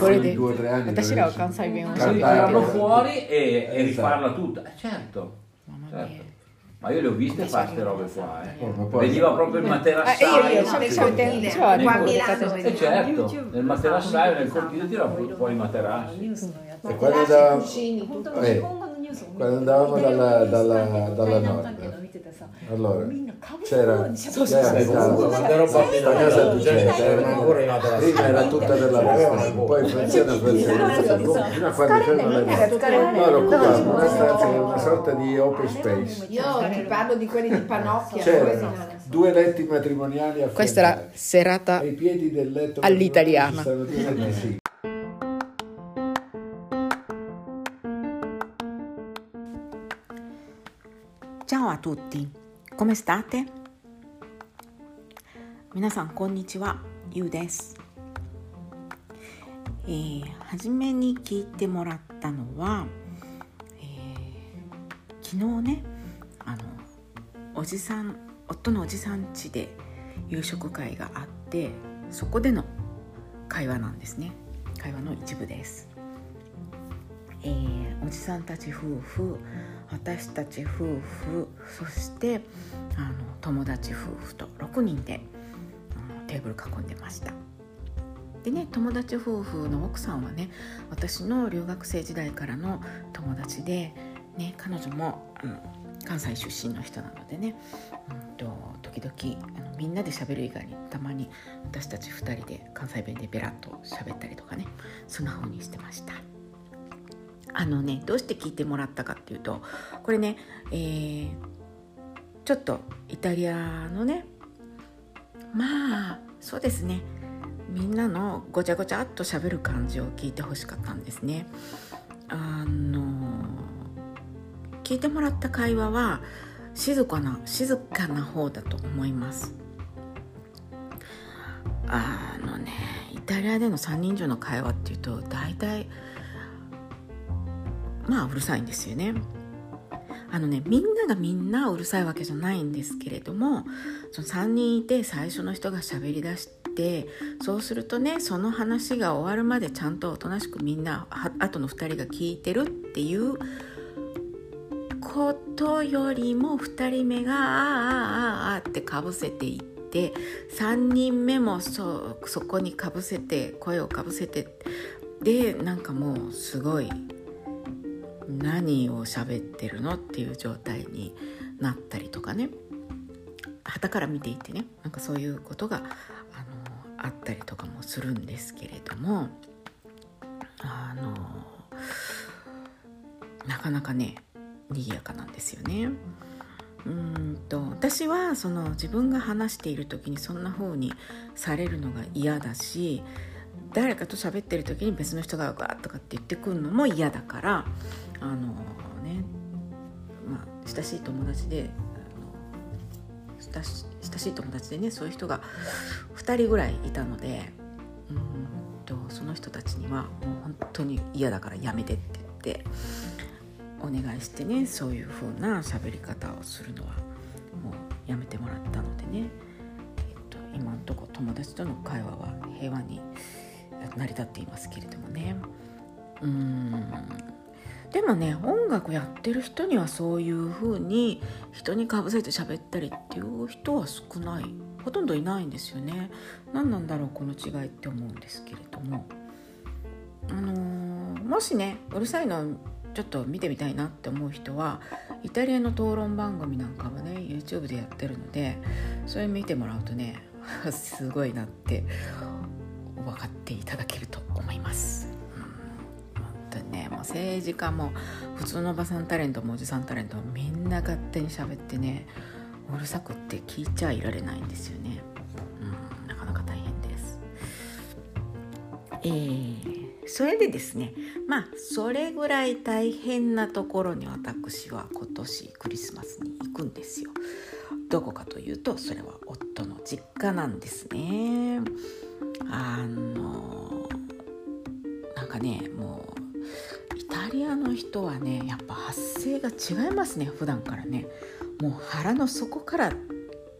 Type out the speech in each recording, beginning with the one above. これで私らは関西弁をしゃべってtirarlo fuori e rifarla tutta certo ma io le ho viste fare queste robe qua veniva proprio il materassaio e certo nel materassaio nel cortile tirava fuori il materasso e quando andavamo dalla nord allora c'era prima era tutta della Verona poi fino a quando c'erano loro occupavano una stanza che era una sorta di open space. Io ti parlo di quelli di Pannocchia. C'erano due letti matrimoniali a fianco. Questa era serata ai piedi del letto all'italiana. Ciao a tutti, come state? 皆さんこんにちは、ゆうです。初めに聞いてもらったのは、昨日ね、夫のおじさん家で夕食会があって、そこでの会話なんですね。会話の一部です。おじさんたち夫婦、私たち夫婦、そして友達夫婦と6人でテーブル囲んでました。でね、友達夫婦の奥さんはね、私の留学生時代からの友達で、ね、彼女も関西出身の人なのでね、時々みんなで喋る以外にたまに私たち2人で関西弁でベラッと喋ったりとかね、そんな風にしてました。どうして聞いてもらったかっていうと、これね、ちょっとイタリアのね、まあそうですね、みんなのごちゃごちゃっと喋る感じを聞いてほしかったんですね。聞いてもらった会話は静かな方だと思います。イタリアでの3人以上の会話っていうと大体まあうるさいんですよね。みんながみんなうるさいわけじゃないんですけれども、その3人いて最初の人が喋り出して、そうするとね、その話が終わるまでちゃんとおとなしくみんな後の2人が聞いてるっていうことよりも、2人目があーあーあーってかぶせていって、3人目もそこにかぶせて、声をかぶせて、でなんかもうすごい何を喋ってるのっていう状態になったりとかね、傍から見ていてね、なんかそういうことがあったりとかもするんですけれども、なかなかね賑やかなんですよね。私は自分が話している時にそんな風にされるのが嫌だし、誰かと喋ってる時に別の人がガーッとかって言ってくるのも嫌だから、親しい友達でね、そういう人が2人ぐらいいたので、その人たちにはもう本当に嫌だからやめてって言ってお願いしてね、そういう風な喋り方をするのはもうやめてもらったのでね、今のとこ友達との会話は平和に成り立っていますけれどもね。でもね、音楽やってる人にはそういう風に人にかぶせて喋ったりっていう人は少ない、ほとんどいないんですよね。何なんだろうこの違いって思うんですけれども、もしねうるさいのちょっと見てみたいなって思う人は、イタリアの討論番組なんかもね YouTube でやってるので、それ見てもらうとねすごいなって分かっていただけると思います。本当にね、もう政治家も普通のおばさんタレントもおじさんタレントもみんな勝手に喋ってね、うるさくって聞いちゃいられないんですよね。なかなか大変です。それでですね、まあそれぐらい大変なところに私は今年クリスマスに行くんですよ。どこかというと、それは夫の実家なんですね。なんかね、もうイタリアの人はね、やっぱ発声が違いますね、普段からね。もう腹の底から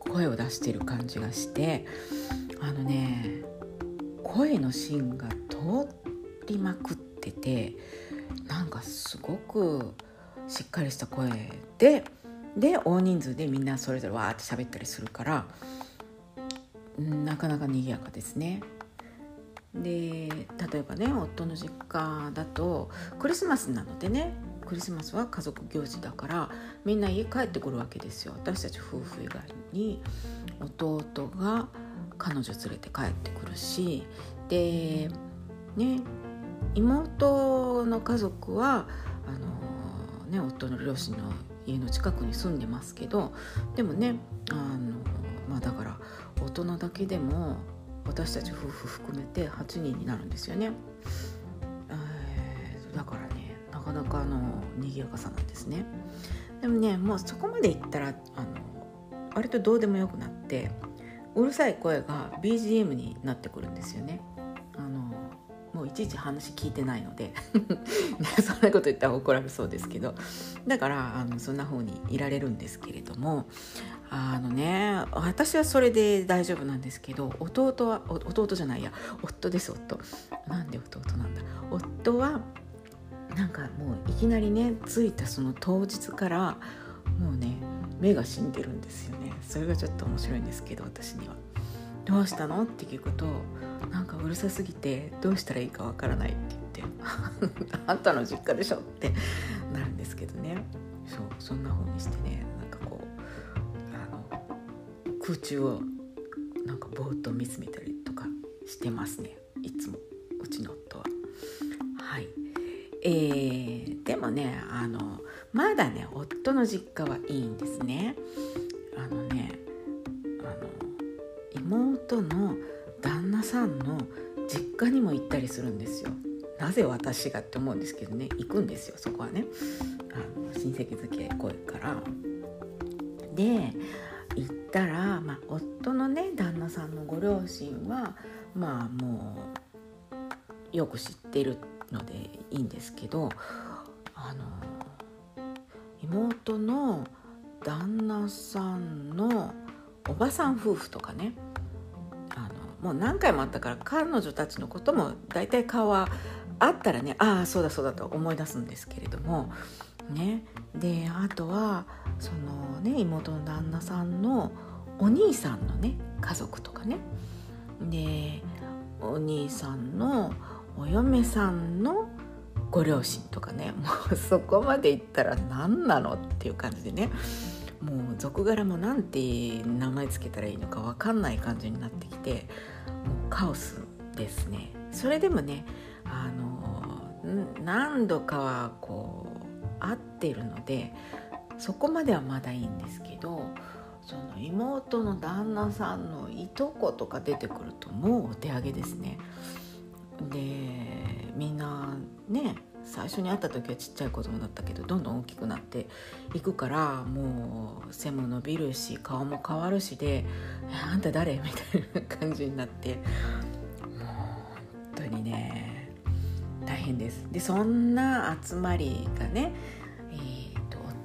声を出してる感じがして、声の芯がとりまくってて、なんかすごくしっかりした声で大人数でみんなそれぞれわーって喋ったりするから、なかなか賑やかですね。で、例えばね、夫の実家だとクリスマスなのでね、クリスマスは家族行事だからみんな家帰ってくるわけですよ。私たち夫婦以外に弟が彼女連れて帰ってくるし、でね、妹の家族はね、夫の両親の家の近くに住んでますけど、でもね、だから大人だけでも私たち夫婦含めて8人になるんですよね。だからね、なかなか賑やかさなんですね。でもね、もうそこまでいったら割とどうでもよくなって、うるさい声が BGM になってくるんですよね。もういちいち話聞いてないのでそんなこと言ったら怒られそうですけど、だからそんな風にいられるんですけれども、私はそれで大丈夫なんですけど、夫です。夫はなんかもういきなりね、着いたその当日からもうね、目が死んでるんですよね。それがちょっと面白いんですけど、私にはどうしたのって聞くと、なんかうるさすぎてどうしたらいいかわからないって言ってあんたの実家でしょってなるんですけどね。そう、そんな風にしてね、空中をなんかぼーっと見つめたりとかしてますね、いつもうちの夫は。はい。でもね、まだね、夫の実家はいいんですね。妹の旦那さんの実家にも行ったりするんですよ。なぜ私がって思うんですけどね、行くんですよ、そこはね。親戚付き合い濃いから。で、行ったら、夫のね、旦那さんのご両親はもうよく知ってるのでいいんですけど、妹の旦那さんのおばさん夫婦とかね、もう何回もあったから、彼女たちのことも大体顔はあったらね、ああそうだそうだと思い出すんですけれどもね。で、あとはそのね、妹の旦那さんのお兄さんのね、家族とかね、でお兄さんのお嫁さんのご両親とかね、もうそこまでいったら何なのっていう感じでね、もう俗柄もなんて名前つけたらいいのか分かんない感じになってきて、もうカオスですね。それでもね、何度かはこう合ってるので、そこまではまだいいんですけど、その妹の旦那さんのいとことか出てくると、もうお手上げですね。で、みんなね、最初に会った時はちっちゃい子供だったけど、どんどん大きくなっていくから、もう背も伸びるし顔も変わるしで、あんた誰みたいな感じになって、もう本当にね大変です。で、そんな集まりがね、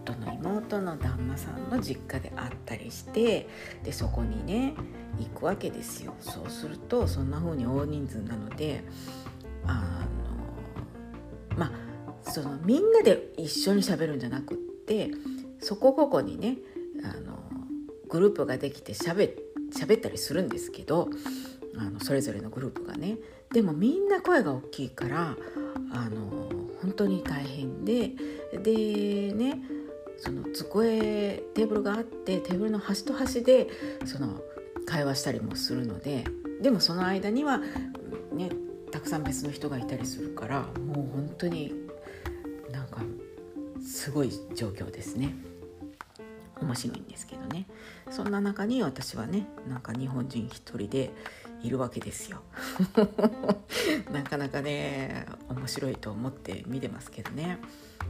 夫の妹の旦那さんの実家であったりして、でそこにね行くわけですよ。そうするとそんな風に大人数なので、そのみんなで一緒に喋るんじゃなくって、そこここにね、グループができて喋ったりするんですけど、それぞれのグループがね、でもみんな声が大きいから、本当に大変で、でね、その机テーブルがあって、テーブルの端と端でその会話したりもするので、でもその間にはね、たくさん別の人がいたりするから、もう本当になんかすごい状況ですね。面白いんですけどね。そんな中に私はね、なんか日本人一人でいるわけですよなかなかね、面白いと思って見てますけどね。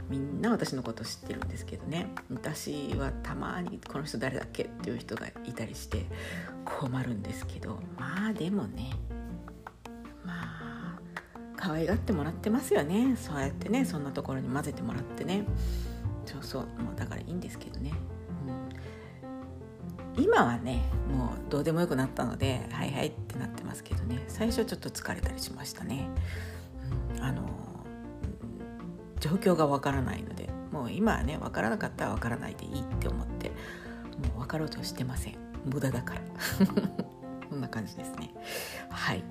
みんな私のこと知ってるんですけどね、私はたまにこの人誰だっけっていう人がいたりして困るんですけど、でもね、可愛がってもらってますよね。そうやってね、そんなところに混ぜてもらってね、もうだからいいんですけどね。今はね、もうどうでもよくなったので、はいはいってなってますけどね、最初ちょっと疲れたりしましたね。状況がわからないので、もう今はね、わからなかったらわからないでいいって思って、もうわかろうとしてません。無駄だからこんな感じですね。はい、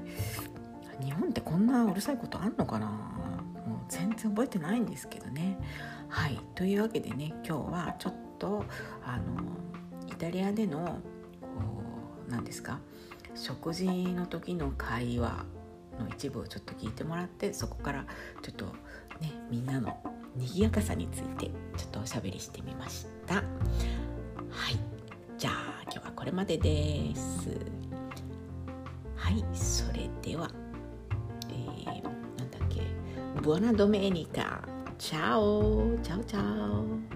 日本ってこんなうるさいことあんのかな、もう全然覚えてないんですけどね。はい、というわけでね、今日はちょっとイタリアでの何ですか、食事の時の会話の一部をちょっと聞いてもらって、そこからちょっとね、みんなの賑やかさについてちょっとおしゃべりしてみました。はい、じゃあ今日はこれまでです。はい、それでは、なんだっけ、Buona domenica。チャオチャオチャオ。